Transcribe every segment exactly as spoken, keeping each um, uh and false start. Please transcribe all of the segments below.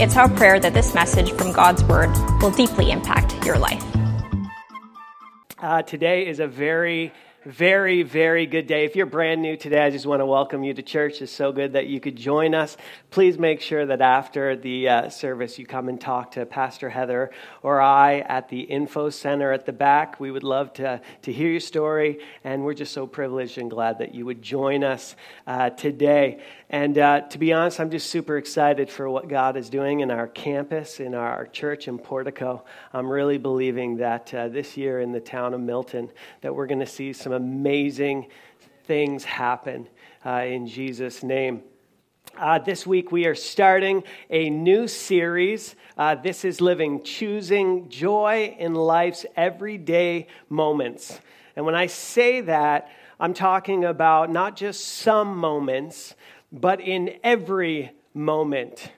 It's our prayer that this message from God's Word will deeply impact your life. Uh, today is a very, very, very good day. If you're brand new today, I just want to welcome you to church. It's so good that you could join us. Please make sure that after the uh, service, you come and talk to Pastor Heather or I at the info center at the back. We would love to, to hear your story, and we're just so privileged and glad that you would join us uh, today. And uh, to be honest, I'm just super excited for what God is doing in our campus, in our church in Portico. I'm really believing that uh, this year in the town of Milton, that we're going to see some amazing things happen uh, in Jesus' name. Uh, this week we are starting a new series. Uh, this is Living, Choosing Joy in Life's Everyday Moments. And when I say that, I'm talking about not just some moments, but in every moment.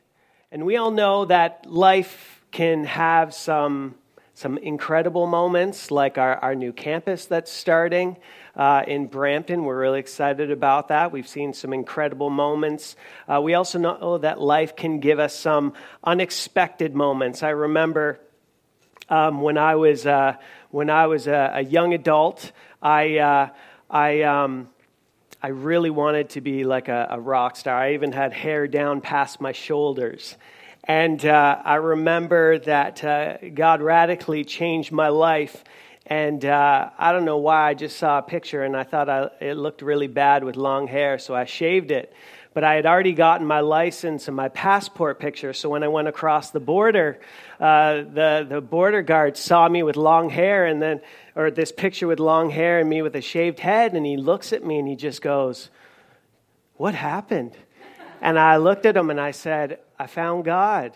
And we all know that life can have some some incredible moments, like our, our new campus that's starting uh, in Brampton. We're really excited about that. We've seen some incredible moments. Uh, we also know that life can give us some unexpected moments. I remember um, when I was uh, when I was a, a young adult, I uh, I. Um, I really wanted to be like a, a rock star. I even had hair down past my shoulders. And uh, I remember that uh, God radically changed my life. And uh, I don't know why, I just saw a picture and I thought I, it looked really bad with long hair, so I shaved it. But I had already gotten my license and my passport picture, so when I went across the border, uh, the, the border guard saw me with long hair, and then, or this picture with long hair and me with a shaved head, and he looks at me and he just goes, "What happened?" And I looked at him and I said, "I found God."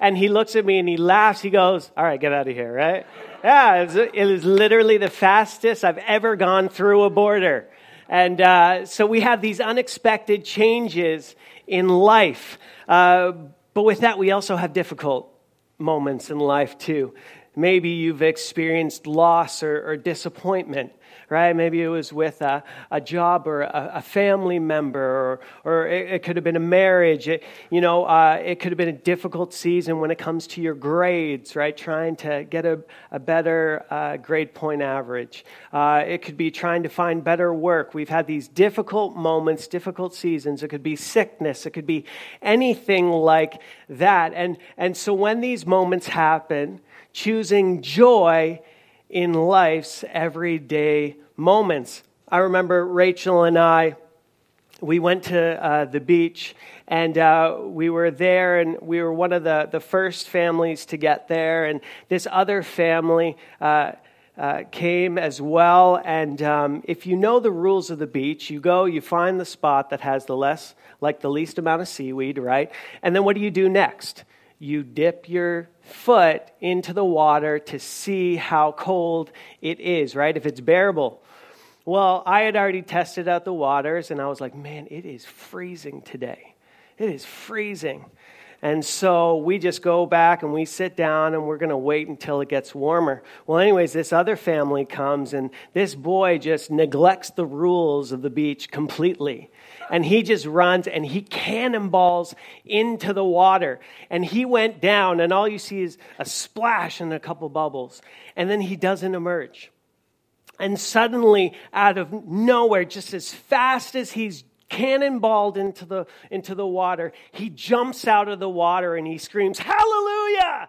And he looks at me and he laughs. He goes, "All right, get out of here," right? Yeah, it was literally the fastest I've ever gone through a border. And uh, so we have these unexpected changes in life. Uh, but with that, we also have difficult moments in life too. Maybe you've experienced loss or, or disappointment, right? Maybe it was with a, a job or a, a family member, or, or it, it could have been a marriage. It, you know, uh, it could have been a difficult season when it comes to your grades, right? Trying to get a, a better uh, grade point average. Uh, it could be trying to find better work. We've had these difficult moments, difficult seasons. It could be sickness. It could be anything like that. And and so when these moments happen, choosing joy in life's everyday moments. I remember Rachel and I, we went to uh, the beach, and uh, we were there, and we were one of the, the first families to get there, and this other family uh, uh, came as well, and um, if you know the rules of the beach, you go, you find the spot that has the less, like the least amount of seaweed, right? And then what do you do next? You dip your foot into the water to see how cold it is, right? If it's bearable. Well, I had already tested out the waters, and I was like, man, it is freezing today. It is freezing. And so we just go back and we sit down and we're going to wait until it gets warmer. Well, anyways, this other family comes, and this boy just neglects the rules of the beach completely. And he just runs and he cannonballs into the water. And he went down, and all you see is a splash and a couple bubbles. And then he doesn't emerge. And suddenly, out of nowhere, just as fast as he's cannonballed into the into the water, he jumps out of the water and he screams, "Hallelujah!"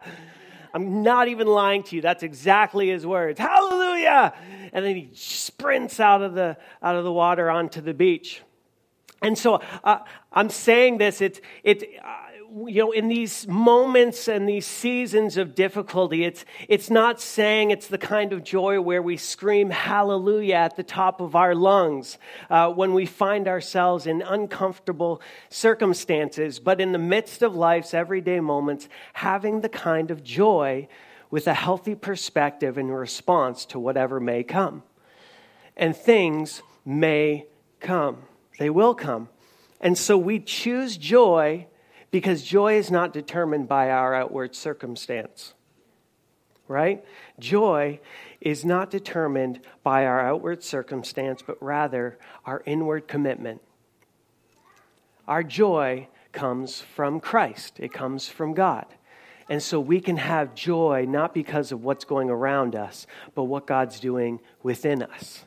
I'm not even lying to you. That's exactly his words. "Hallelujah!" And then he sprints out of the out of the water onto the beach. And so uh, I'm saying this, it's, it's uh, you know, in these moments and these seasons of difficulty, it's it's not saying it's the kind of joy where we scream hallelujah at the top of our lungs uh, when we find ourselves in uncomfortable circumstances, but in the midst of life's everyday moments, having the kind of joy with a healthy perspective in response to whatever may come. And things may come. They will come. And so we choose joy because joy is not determined by our outward circumstance. Right? Joy is not determined by our outward circumstance, but rather our inward commitment. Our joy comes from Christ. It comes from God. And so we can have joy not because of what's going around us, but what God's doing within us.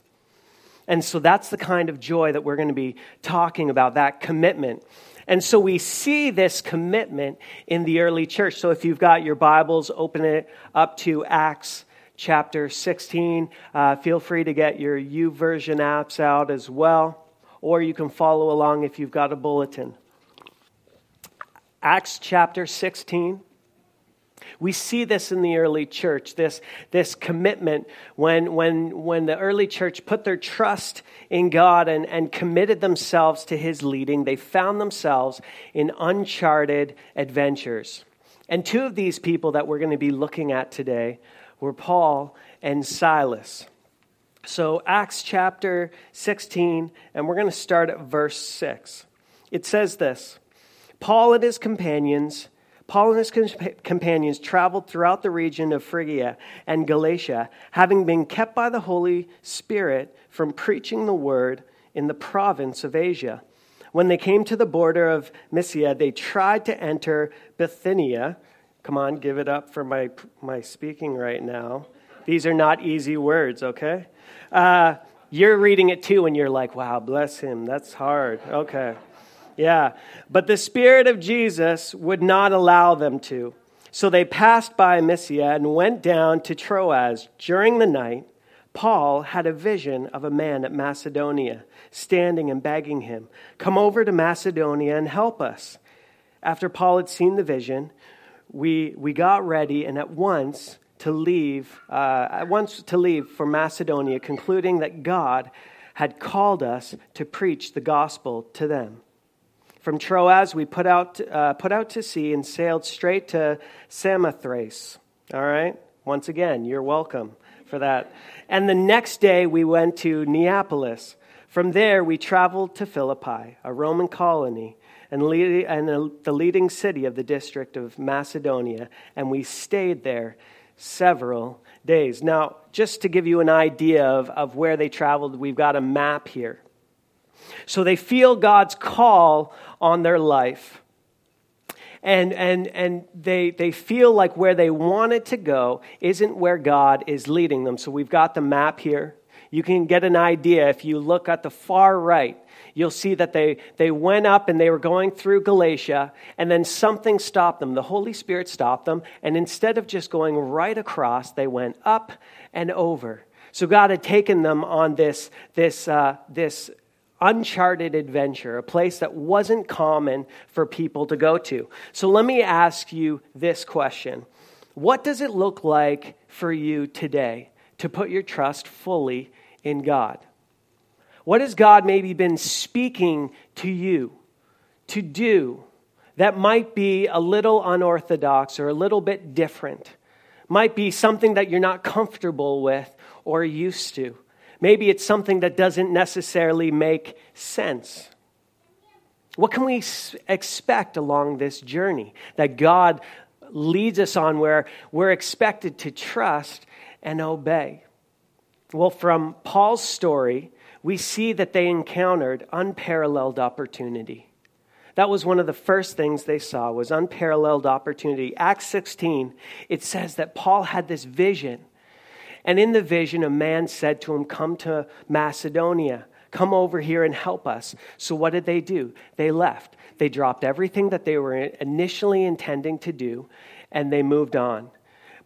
And so that's the kind of joy that we're going to be talking about, that commitment. And so we see this commitment in the early church. So if you've got your Bibles, open it up to Acts chapter sixteen. Uh, feel free to get your YouVersion apps out as well, or you can follow along if you've got a bulletin. Acts chapter sixteen. We see this in the early church, this, this commitment when, when, when the early church put their trust in God and, and committed themselves to his leading, they found themselves in uncharted adventures. And two of these people that we're going to be looking at today were Paul and Silas. So Acts chapter sixteen, and we're going to start at verse six. It says this, Paul and his companions... Paul and his companions traveled throughout the region of Phrygia and Galatia, having been kept by the Holy Spirit from preaching the word in the province of Asia. When they came to the border of Mysia, they tried to enter Bithynia. Come on, give it up for my, my speaking right now. These are not easy words, okay? Uh, you're reading it too, and you're like, wow, bless him. That's hard. Okay. Yeah, but the Spirit of Jesus would not allow them to. So they passed by Mysia and went down to Troas. During the night, Paul had a vision of a man at Macedonia, standing and begging him, come over to Macedonia and help us. After Paul had seen the vision, we we got ready and at once to leave, uh, at once to leave for Macedonia, concluding that God had called us to preach the gospel to them. From Troas, we put out uh, put out to sea and sailed straight to Samothrace. All right? Once again, you're welcome for that. And the next day, we went to Neapolis. From there, we traveled to Philippi, a Roman colony, and, lead, and a, the leading city of the district of Macedonia, and we stayed there several days. Now, just to give you an idea of, of where they traveled, we've got a map here. So they feel God's call on their life. And and and they they feel like where they wanted to go isn't where God is leading them. So we've got the map here. You can get an idea if you look at the far right. You'll see that they, they went up and they were going through Galatia, and then something stopped them. The Holy Spirit stopped them, and instead of just going right across, they went up and over. So God had taken them on this this uh, this. uncharted adventure, a place that wasn't common for people to go to. So let me ask you this question. What does it look like for you today to put your trust fully in God? What has God maybe been speaking to you to do that might be a little unorthodox or a little bit different? Might be something that you're not comfortable with or used to. Maybe it's something that doesn't necessarily make sense. What can we expect along this journey? That God leads us on where we're expected to trust and obey. Well, from Paul's story, we see that they encountered unparalleled opportunity. That was one of the first things they saw was unparalleled opportunity. Acts sixteen, it says that Paul had this vision. And in the vision, a man said to him, come to Macedonia, come over here and help us. So what did they do? They left. They dropped everything that they were initially intending to do, and they moved on.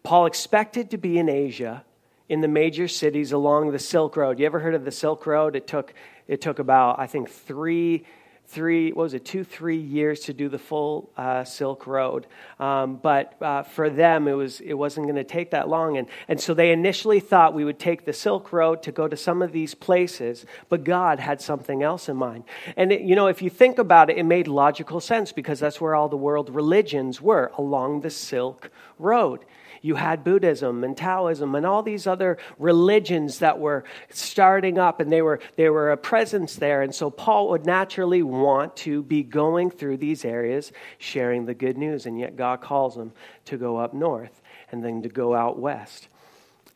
Paul expected to be in Asia, in the major cities along the Silk Road. You ever heard of the Silk Road? It took it took about, I think, three, three what was it, two, three years to do the full uh, Silk Road. Um, but uh, for them, it, was, it wasn't going to take that long. And, and so they initially thought we would take the Silk Road to go to some of these places, but God had something else in mind. And, it, you know, if you think about it, it made logical sense because that's where all the world religions were, along the Silk Road. you had Buddhism and Taoism and all these other religions that were starting up, and they were they were a presence there. And so Paul would naturally want to be going through these areas sharing the good news, and yet God calls him to go up north and then to go out west.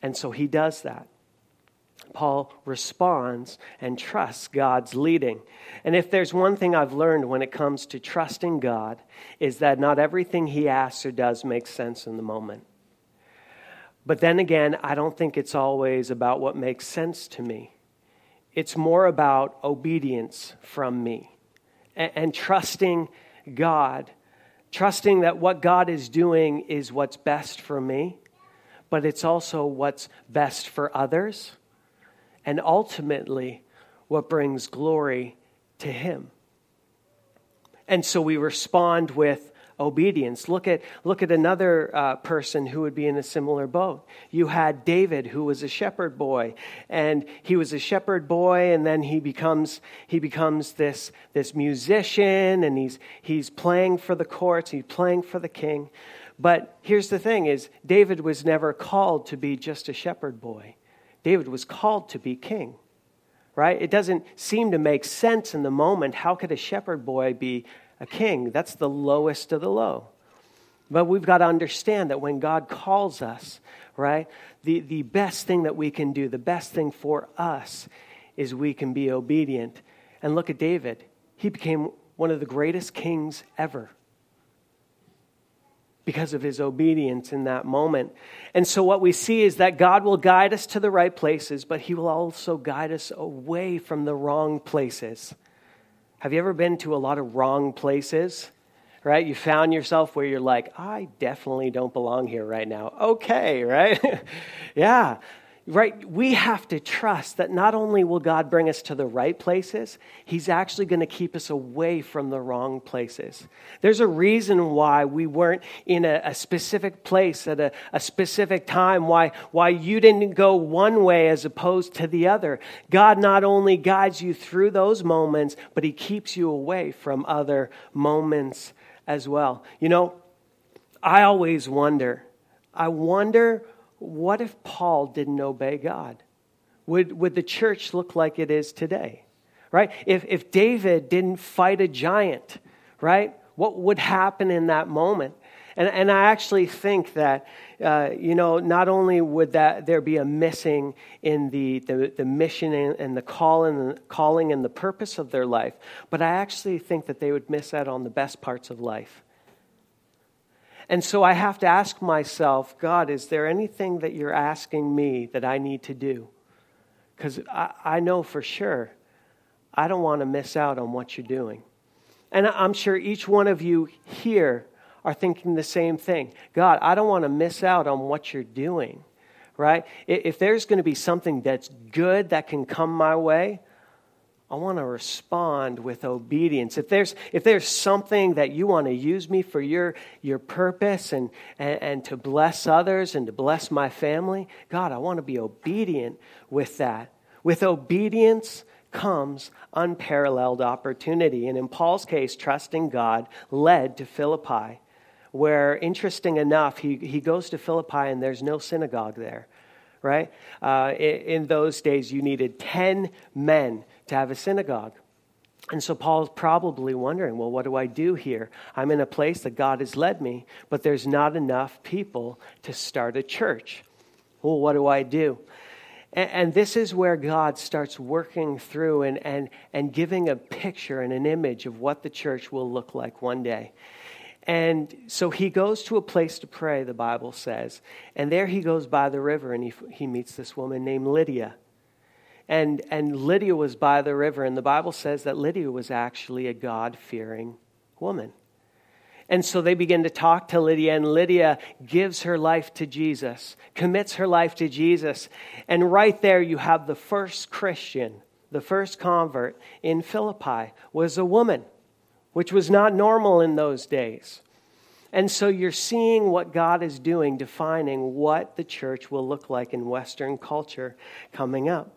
And so he does that. Paul responds and trusts God's leading. And if there's one thing I've learned when it comes to trusting God, is that not everything he asks or does makes sense in the moment. But then again, I don't think it's always about what makes sense to me. It's more about obedience from me and, and trusting God, trusting that what God is doing is what's best for me, but it's also what's best for others. And ultimately, what brings glory to him. And so we respond with obedience. Look at look at another uh, person who would be in a similar boat. You had David, who was a shepherd boy, and he was a shepherd boy, and then he becomes he becomes this this musician, and he's he's playing for the courts, he's playing for the king. But here's the thing: is David was never called to be just a shepherd boy. David was called to be king, right? It doesn't seem to make sense in the moment. How could a shepherd boy be a king? That's the lowest of the low. But we've got to understand that when God calls us, right, the, the best thing that we can do, the best thing for us is we can be obedient. And look at David. He became one of the greatest kings ever, because of his obedience in that moment. And so what we see is that God will guide us to the right places, but he will also guide us away from the wrong places. Have you ever been to a lot of wrong places? Right? You found yourself where you're like, I definitely don't belong here right now. Okay, right? Yeah, right. We have to trust that not only will God bring us to the right places, he's actually going to keep us away from the wrong places. There's a reason why we weren't in a, a specific place at a, a specific time, why, why you didn't go one way as opposed to the other. God not only guides you through those moments, but he keeps you away from other moments as well. You know, I always wonder, I wonder what if Paul didn't obey God? Would would the church look like it is today? Right? If if David didn't fight a giant, right? What would happen in that moment? And and I actually think that uh, you know, not only would that there be a missing in the the, the mission and the call and the calling and the purpose of their life, but I actually think that they would miss out on the best parts of life. And so I have to ask myself, God, is there anything that you're asking me that I need to do? Because I, I know for sure I don't want to miss out on what you're doing. And I'm sure each one of you here are thinking the same thing. God, I don't want to miss out on what you're doing, right? If there's going to be something that's good that can come my way, I want to respond with obedience. If there's if there's something that you want to use me for your your purpose and, and, and to bless others and to bless my family, God, I want to be obedient with that. With obedience comes unparalleled opportunity. And in Paul's case, trusting God led to Philippi, where, interesting enough, he, he goes to Philippi and there's no synagogue there, right? Uh, in, in those days, you needed ten men to have a synagogue. And so Paul's probably wondering, well, what do I do here? I'm in a place that God has led me, but there's not enough people to start a church. Well, what do I do? And, and this is where God starts working through and, and, and giving a picture and an image of what the church will look like one day. And so he goes to a place to pray, the Bible says, and there he goes by the river and he he meets this woman named Lydia. And and Lydia was by the river, and the Bible says that Lydia was actually a God-fearing woman. And so they begin to talk to Lydia, and Lydia gives her life to Jesus, commits her life to Jesus. And right there you have the first Christian, the first convert in Philippi was a woman, which was not normal in those days. And so you're seeing what God is doing, defining what the church will look like in Western culture coming up.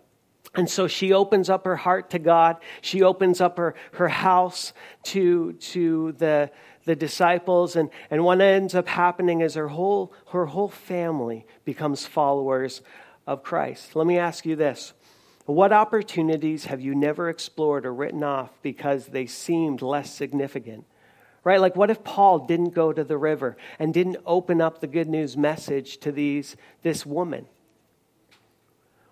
And so she opens up her heart to God. She opens up her, her house to to the the disciples. And, and what ends up happening is her whole her whole family becomes followers of Christ. Let me ask you this. What opportunities have you never explored or written off because they seemed less significant? Right? Like, what if Paul didn't go to the river and didn't open up the good news message to these this woman?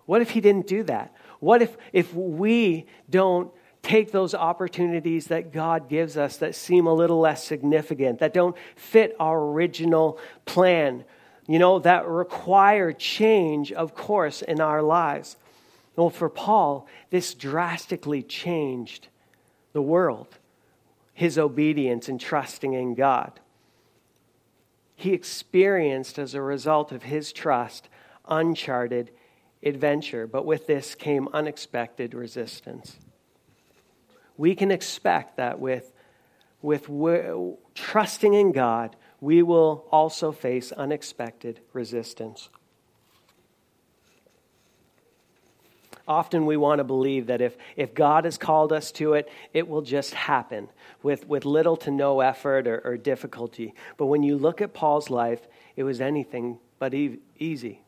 What if he didn't do that? What if, if we don't take those opportunities that God gives us that seem a little less significant, that don't fit our original plan, you know, that require change, of course, in our lives? Well, for Paul, this drastically changed the world, his obedience and trusting in God. He experienced, as a result of his trust, uncharted adventure, but with this came unexpected resistance. We can expect that with, with w- trusting in God, we will also face unexpected resistance. Often we want to believe that if, if God has called us to it, it will just happen with, with little to no effort or, or difficulty. But when you look at Paul's life, it was anything but e- easy.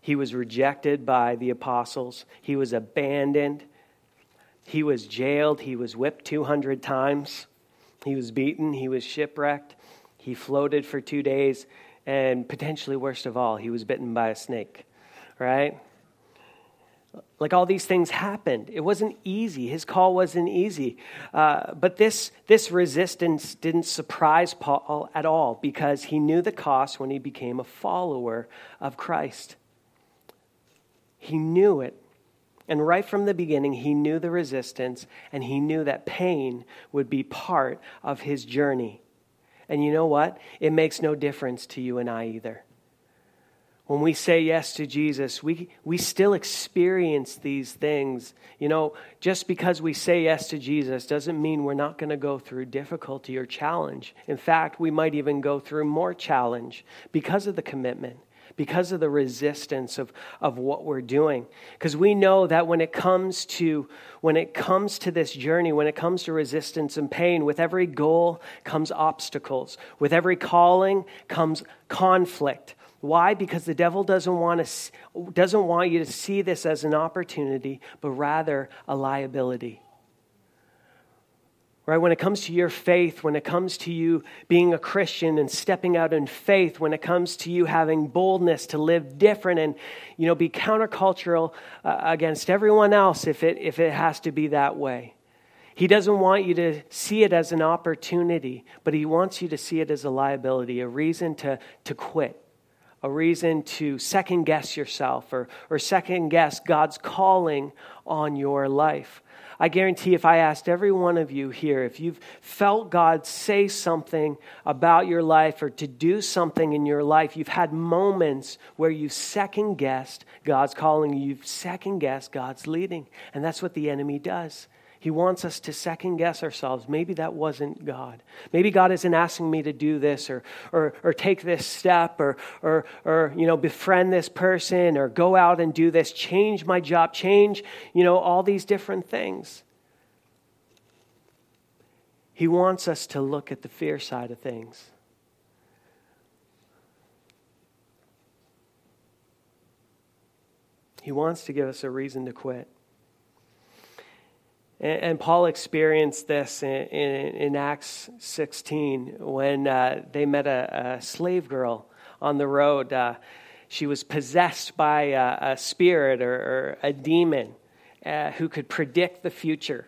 He was rejected by the apostles. He was abandoned. He was jailed. He was whipped two hundred times. He was beaten. He was shipwrecked. He floated for two days. And potentially worst of all, he was bitten by a snake, right? Like, all these things happened. It wasn't easy. His call wasn't easy. Uh, but this, this resistance didn't surprise Paul at all, because he knew the cost when he became a follower of Christ. He knew it. And right from the beginning, he knew the resistance, and he knew that pain would be part of his journey. And you know what? It makes no difference to you and I either. When we say yes to Jesus, we we still experience these things. You know, just because we say yes to Jesus doesn't mean we're not going to go through difficulty or challenge. In fact, we might even go through more challenge because of the commitment, because of the resistance of, of what we're doing. Because we know that when it comes to when it comes to this journey, when it comes to resistance and pain, with every goal comes obstacles. With every calling comes conflict. Why? Because the devil doesn't want to, doesn't want you to see this as an opportunity, but rather a liability. Right? When it comes to your faith, when it comes to you being a Christian and stepping out in faith, when it comes to you having boldness to live different and, you know, be countercultural uh, against everyone else, if it if it has to be that way, he doesn't want you to see it as an opportunity, but he wants you to see it as a liability, a reason to to quit. A reason to second guess yourself or, or second guess God's calling on your life. I guarantee if I asked every one of you here, if you've felt God say something about your life or to do something in your life, you've had moments where you second guessed God's calling, you've second guessed God's leading. And that's what the enemy does. He wants us to second guess ourselves. Maybe that wasn't God. Maybe God isn't asking me to do this or or, or take this step or, or, or, you know, befriend this person or go out and do this, change my job, change, you know, all these different things. He wants us to look at the fear side of things. He wants to give us a reason to quit. And Paul experienced this in Acts sixteen when they met a slave girl on the road. She was possessed by a spirit or a demon who could predict the future.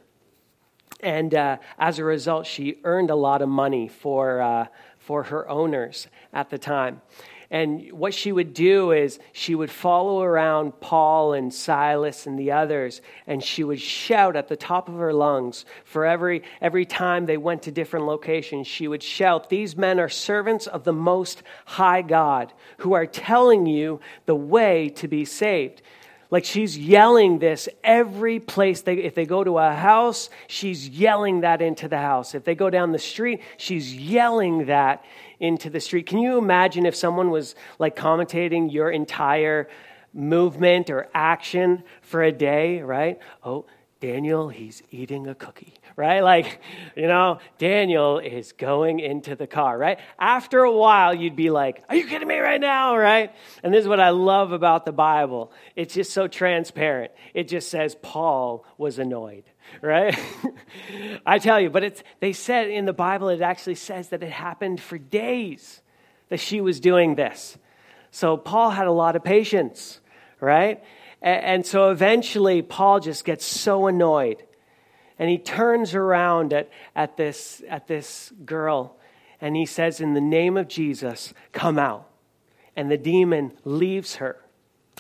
And as a result, she earned a lot of money for for her owners at the time. And what she would do is she would follow around Paul and Silas and the others, and she would shout at the top of her lungs for every every time they went to different locations. She would shout, "These men are servants of the Most High God who are telling you the way to be saved." Like, she's yelling this every place. They, if they go to a house, she's yelling that into the house. If they go down the street, she's yelling that into the street. Can you imagine if someone was like commentating your entire movement or action for a day, right? Oh, Daniel, he's eating a cookie, right? Like, you know, Daniel is going into the car, right? After a while, you'd be like, are you kidding me right now, right? And this is what I love about the Bible. It's just so transparent. It just says Paul was annoyed, right? I tell you, but it's they said in the Bible, it actually says that it happened for days that she was doing this. So Paul had a lot of patience, right? And so eventually, Paul just gets so annoyed, and he turns around at, at, this, at this girl, and he says, in the name of Jesus, come out. And the demon leaves her.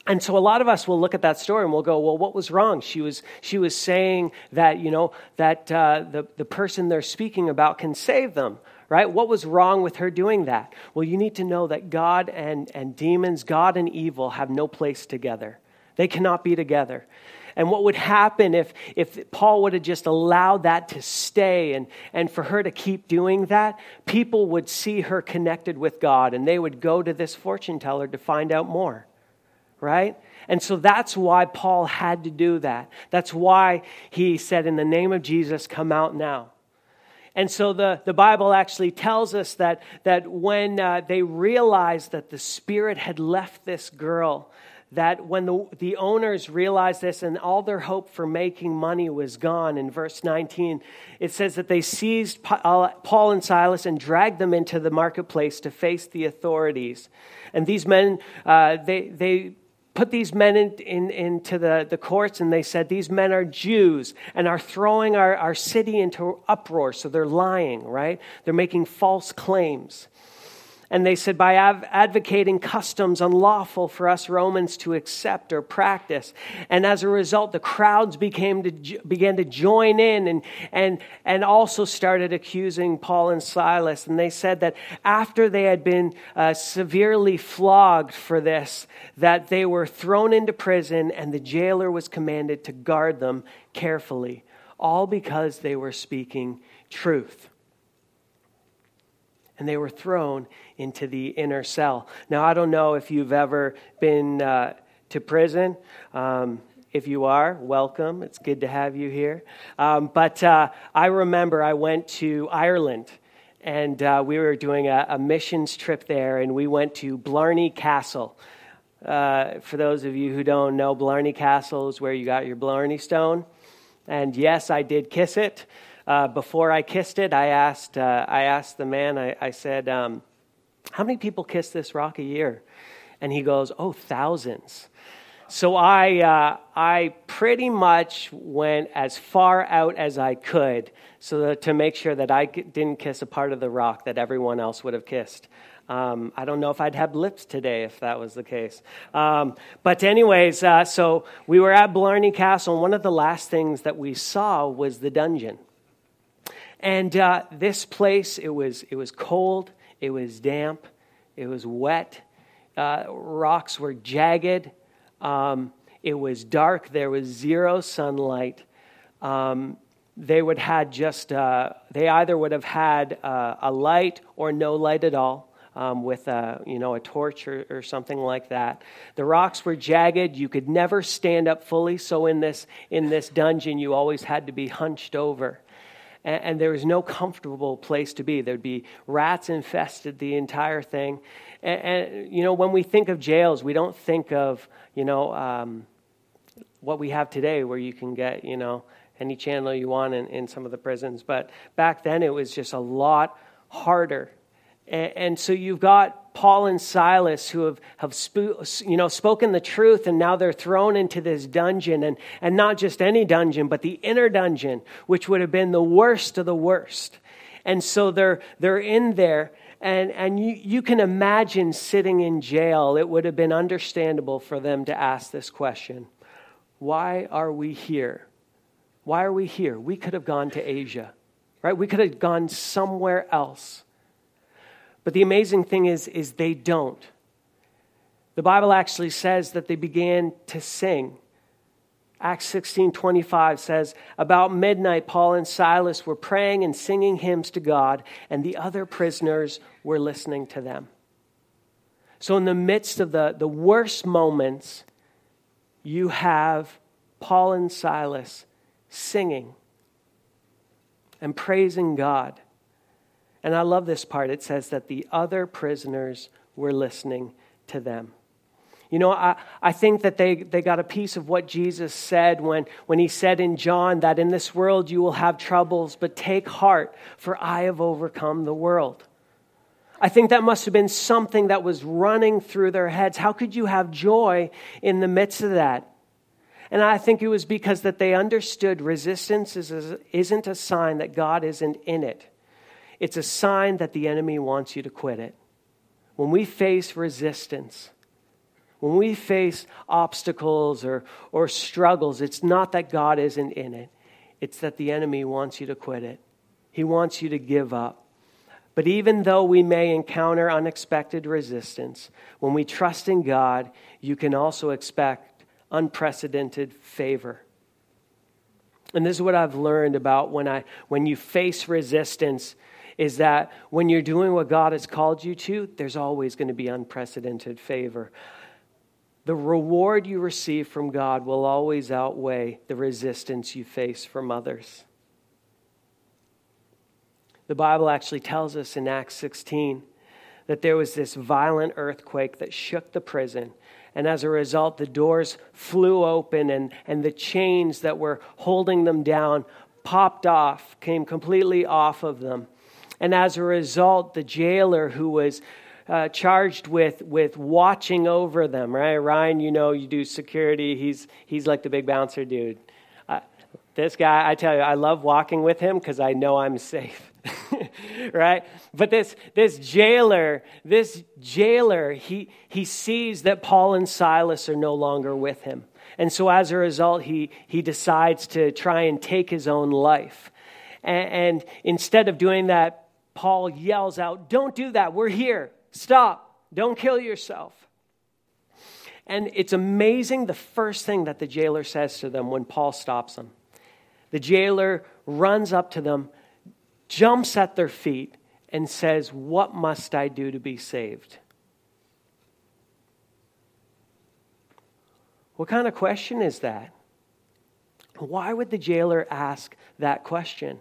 And so a lot of us will look at that story and we'll go, well, what was wrong? She was she was saying that, you know, that uh, the, the person they're speaking about can save them, right? What was wrong with her doing that? Well, you need to know that God and, and demons, God and evil have no place together. They cannot be together. And what would happen if, if Paul would have just allowed that to stay and, and for her to keep doing that, people would see her connected with God and they would go to this fortune teller to find out more, right? And so that's why Paul had to do that. That's why he said, in the name of Jesus, come out now. And so the, the Bible actually tells us that, that when uh, they realized that the spirit had left this girl, that when the, the owners realized this and all their hope for making money was gone, in verse nineteen, it says that they seized Paul and Silas and dragged them into the marketplace to face the authorities. And these men, uh, they they put these men in, in, into the, the courts, and they said, these men are Jews and are throwing our, our city into uproar. So they're lying, right? They're making false claims. And they said, by av- advocating customs unlawful for us Romans to accept or practice. And as a result, the crowds became to ju- began to join in and, and, and also started accusing Paul and Silas. And they said that after they had been uh, severely flogged for this, that they were thrown into prison and the jailer was commanded to guard them carefully, all because they were speaking truth. And they were thrown into the inner cell. Now, I don't know if you've ever been uh, to prison. Um, if you are, welcome. It's good to have you here. Um, but uh, I remember I went to Ireland, and uh, we were doing a, a missions trip there, and we went to Blarney Castle. Uh, for those of you who don't know, Blarney Castle is where you got your Blarney Stone. And yes, I did kiss it. Uh, before I kissed it, I asked uh, I asked the man, I, I said, um, how many people kiss this rock a year? And he goes, oh, thousands. So I uh, I pretty much went as far out as I could so that, to make sure that I didn't kiss a part of the rock that everyone else would have kissed. Um, I don't know if I'd have lips today if that was the case. Um, but anyways, uh, so we were at Blarney Castle, and one of the last things that we saw was the dungeon. And uh, this place, it was it was cold, it was damp, it was wet, uh, rocks were jagged, um, it was dark, there was zero sunlight. Um, they would had just uh, they either would have had uh, a light or no light at all, um, with a you know a torch or, or something like that. The rocks were jagged. You could never stand up fully. So in this in this dungeon, you always had to be hunched over. And there was no comfortable place to be. There'd be rats infested the entire thing. And, and you know, when we think of jails, we don't think of, you know, um, what we have today where you can get, you know, any channel you want in, in some of the prisons. But back then, it was just a lot harder. And, and so you've got Paul and Silas who have, have spo- you know, spoken the truth, and now they're thrown into this dungeon, and, and not just any dungeon, but the inner dungeon, which would have been the worst of the worst. And so they're they're in there, and, and you, you can imagine sitting in jail. It would have been understandable for them to ask this question. Why are we here? Why are we here? We could have gone to Asia, right? We could have gone somewhere else. But the amazing thing is, is they don't. The Bible actually says that they began to sing. Acts sixteen twenty-five says, about midnight, Paul and Silas were praying and singing hymns to God, and the other prisoners were listening to them. So in the midst of the, the worst moments, you have Paul and Silas singing and praising God. And I love this part. It says that the other prisoners were listening to them. You know, I, I think that they, they got a piece of what Jesus said when, when he said in John that in this world you will have troubles, but take heart, for I have overcome the world. I think that must have been something that was running through their heads. How could you have joy in the midst of that? And I think it was because that they understood resistance is a, isn't a sign that God isn't in it. It's a sign that the enemy wants you to quit it. When we face resistance, when we face obstacles or, or struggles, it's not that God isn't in it. It's that the enemy wants you to quit it. He wants you to give up. But even though we may encounter unexpected resistance, when we trust in God, you can also expect unprecedented favor. And this is what I've learned about when I when you face resistance, is that when you're doing what God has called you to, there's always going to be unprecedented favor. The reward you receive from God will always outweigh the resistance you face from others. The Bible actually tells us in Acts sixteen that there was this violent earthquake that shook the prison. And as a result, the doors flew open and, and the chains that were holding them down popped off, came completely off of them. And as a result, the jailer who was uh, charged with with watching over them, right? Ryan, you know, you do security. He's he's like the big bouncer dude. Uh, this guy, I tell you, I love walking with him because I know I'm safe. Right? But this this jailer, this jailer, he he sees that Paul and Silas are no longer with him. And so as a result, he he decides to try and take his own life. And, and instead of doing that, Paul yells out, "Don't do that. We're here. Stop. Don't kill yourself." And it's amazing the first thing that the jailer says to them when Paul stops them. The jailer runs up to them, jumps at their feet and says, "What must I do to be saved?" What kind of question is that? Why would the jailer ask that question?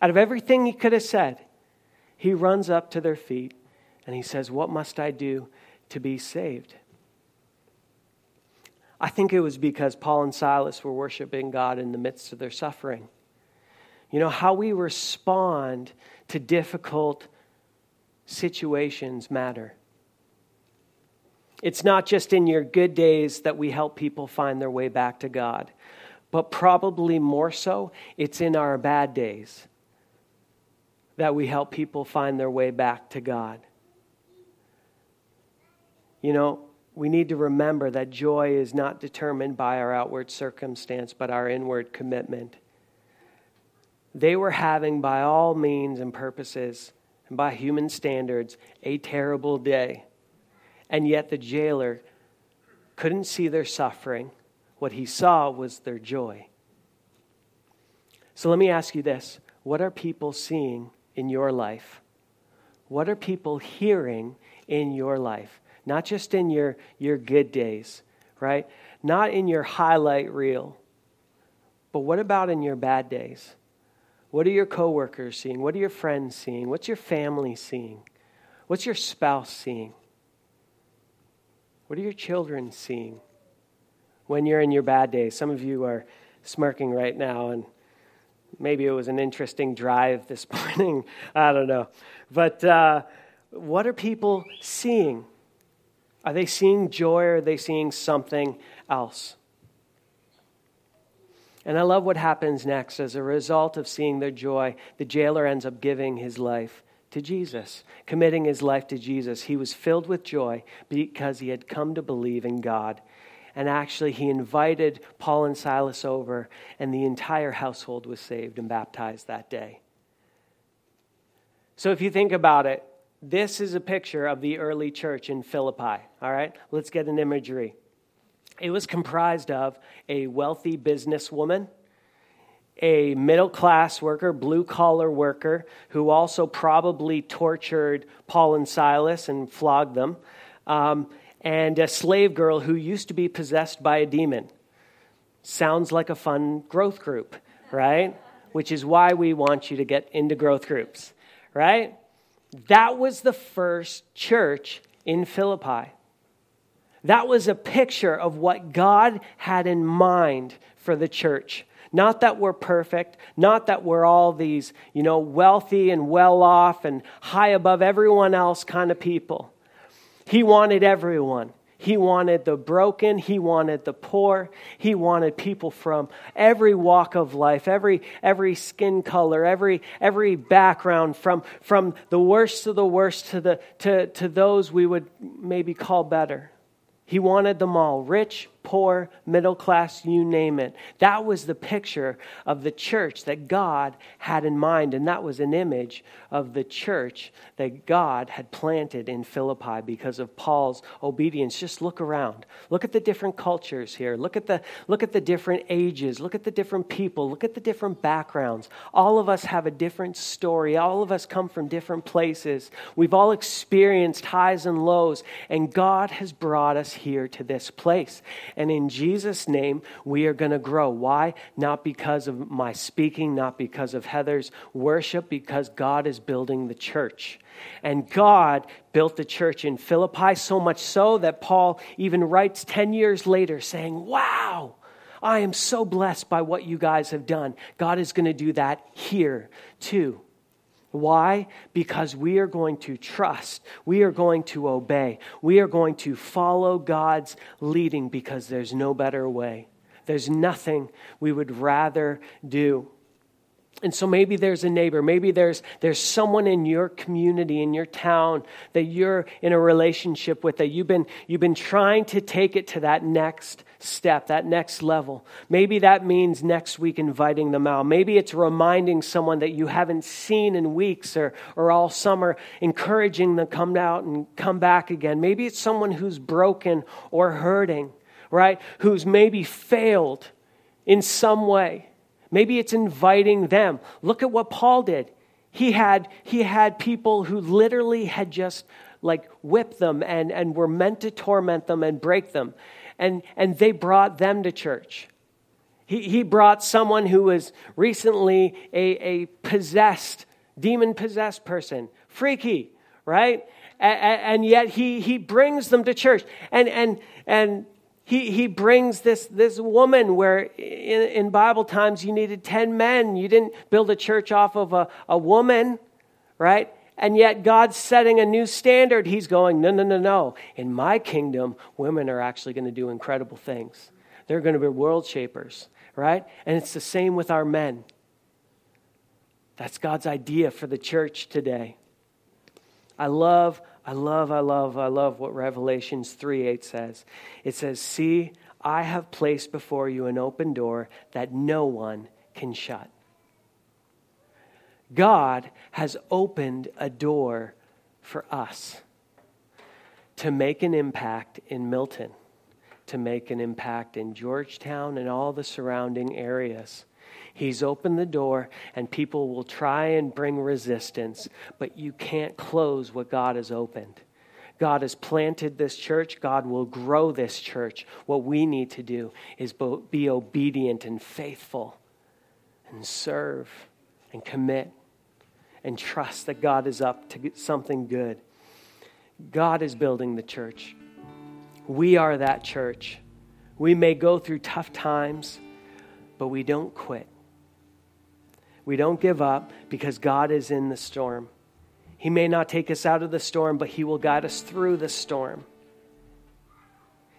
Out of everything he could have said, he runs up to their feet and he says, "What must I do to be saved?" I think it was because Paul and Silas were worshiping God in the midst of their suffering. You know, how we respond to difficult situations matter. It's not just in your good days that we help people find their way back to God, but probably more so, it's in our bad days that we help people find their way back to God. You know, we need to remember that joy is not determined by our outward circumstance, but our inward commitment. They were having, by all means and purposes, and by human standards, a terrible day. And yet the jailer couldn't see their suffering. What he saw was their joy. So let me ask you this. What are people seeing in your life? What are people hearing in your life? Not just in your, your good days, right? Not in your highlight reel. But what about in your bad days? What are your coworkers seeing? What are your friends seeing? What's your family seeing? What's your spouse seeing? What are your children seeing when you're in your bad days? Some of you are smirking right now, and maybe it was an interesting drive this morning. I don't know. But uh, what are people seeing? Are they seeing joy, or are they seeing something else? And I love what happens next. As a result of seeing their joy, the jailer ends up giving his life to Jesus, committing his life to Jesus. He was filled with joy because he had come to believe in God. And actually, he invited Paul and Silas over, and the entire household was saved and baptized that day. So if you think about it, this is a picture of the early church in Philippi. All right, let's get an imagery. It was comprised of a wealthy businesswoman, a middle-class worker, blue-collar worker, who also probably tortured Paul and Silas and flogged them, um, and a slave girl who used to be possessed by a demon. Sounds like a fun growth group, right? Which is why we want you to get into growth groups, right? That was the first church in Philippi. That was a picture of what God had in mind for the church. Not that we're perfect, not that we're all these, you know, wealthy and well-off and high above everyone else kind of people. He wanted everyone. He wanted the broken. He wanted the poor. He wanted people from every walk of life, every every skin color, every every background, from from the worst of the worst to the to, to those we would maybe call better. He wanted them all, rich, poor, middle class, you name it. That was the picture of the church that God had in mind, and that was an image of the church that God had planted in Philippi because of Paul's obedience. Just look around. Look at the different cultures here. Look at the look at the different ages. Look at the different people. Look at the different backgrounds. All of us have a different story. All of us come from different places. We've all experienced highs and lows, and God has brought us here to this place. And in Jesus' name, we are going to grow. Why? Not because of my speaking, not because of Heather's worship, because God is building the church. And God built the church in Philippi, so much so that Paul even writes ten years later saying, wow, I am so blessed by what you guys have done. God is going to do that here too. Why? Because we are going to trust. We are going to obey. We are going to follow God's leading because there's no better way. There's nothing we would rather do. And so maybe there's a neighbor. Maybe there's there's someone in your community, in your town, that you're in a relationship with, that you've been you've been trying to take it to that next step, that next level. Maybe that means next week inviting them out. Maybe it's reminding someone that you haven't seen in weeks or, or all summer, encouraging them to come out and come back again. Maybe it's someone who's broken or hurting, right? Who's maybe failed in some way. Maybe it's inviting them. Look at what Paul did. He had he had people who literally had just like whipped them and, and were meant to torment them and break them. And and they brought them to church. He he brought someone who was recently a, a possessed, demon-possessed person. Freaky, right? And, and yet he he brings them to church. And and and he he brings this this woman where in, in Bible times you needed ten men. You didn't build a church off of a, a woman, right? And yet God's setting a new standard. He's going, no, no, no, no. In my kingdom, women are actually going to do incredible things. They're going to be world shapers, right? And it's the same with our men. That's God's idea for the church today. I love, I love, I love, I love what Revelations three eight says. It says, see, I have placed before you an open door that no one can shut. God has opened a door for us to make an impact in Milton, to make an impact in Georgetown and all the surrounding areas. He's opened the door, and people will try and bring resistance, but you can't close what God has opened. God has planted this church. God will grow this church. What we need to do is be obedient and faithful and serve and commit and trust that God is up to get something good. God is building the church. We are that church. We may go through tough times, but we don't quit. We don't give up because God is in the storm. He may not take us out of the storm, but He will guide us through the storm.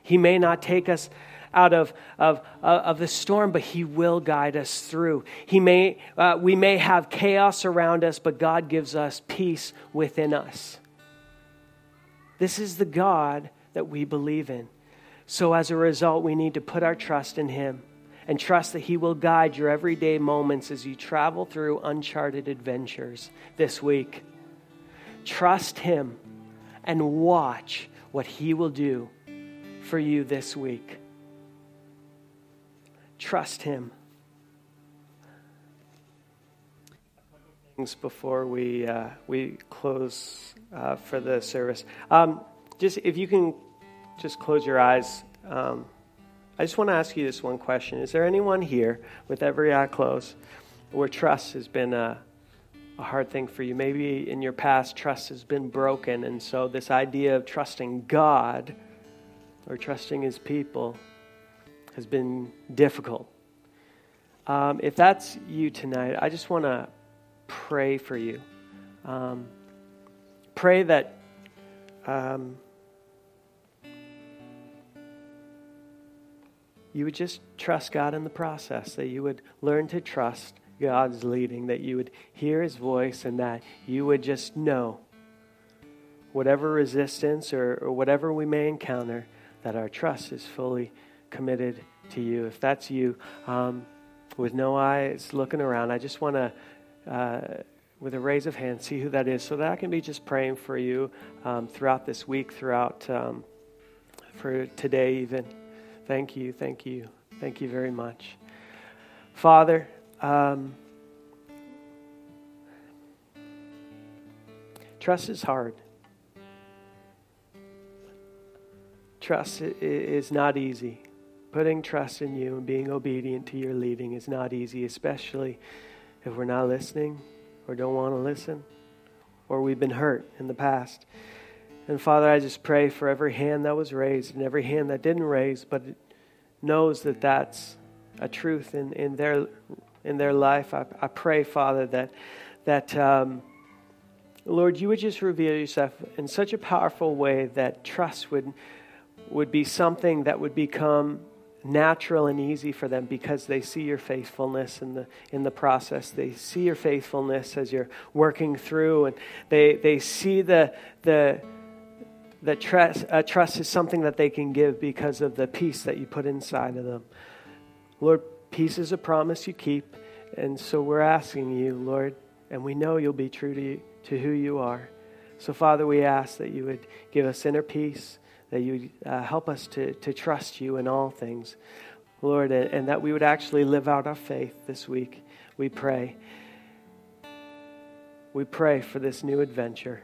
He may not take us out of, of, of the storm, but He will guide us through. He may, uh, we may have chaos around us, but God gives us peace within us. This is the God that we believe in. So as a result, we need to put our trust in Him and trust that He will guide your everyday moments as you travel through uncharted adventures this week. Trust Him and watch what He will do for you this week. Trust Him. Things before we uh, we close uh, for the service. Um, just if you can just close your eyes. Um, I just want to ask you this one question. Is there anyone here, with every eye closed, where trust has been a, a hard thing for you? Maybe in your past, trust has been broken, and so this idea of trusting God or trusting His people has been difficult. Um, if that's you tonight, I just want to pray for you. Um, pray that... Um, you would just trust God in the process, that you would learn to trust God's leading, that you would hear His voice, and that you would just know whatever resistance or, or whatever we may encounter, that our trust is fully committed to you. If that's you, um, with no eyes looking around, I just want to, uh, with a raise of hands, see who that is, so that I can be just praying for you um, throughout this week, throughout um, for today even. Thank you, thank you, thank you very much. Father, um, trust is hard. Trust is not easy. Putting trust in you and being obedient to your leading is not easy, especially if we're not listening or don't want to listen or we've been hurt in the past. And Father, I just pray for every hand that was raised and every hand that didn't raise, but knows that that's a truth in, in their in their life. I, I pray, Father, that that um, Lord, you would just reveal yourself in such a powerful way that trust would would be something that would become natural and easy for them, because they see your faithfulness in the in the process. They see your faithfulness as you're working through, and they they see the the. That trust, uh, trust is something that they can give because of the peace that you put inside of them. Lord, peace is a promise you keep. And so we're asking you, Lord, and we know you'll be true to you, to who you are. So, Father, we ask that you would give us inner peace, that you would uh, help us to, to trust you in all things, Lord, and, and that we would actually live out our faith this week. We pray. We pray for this new adventure.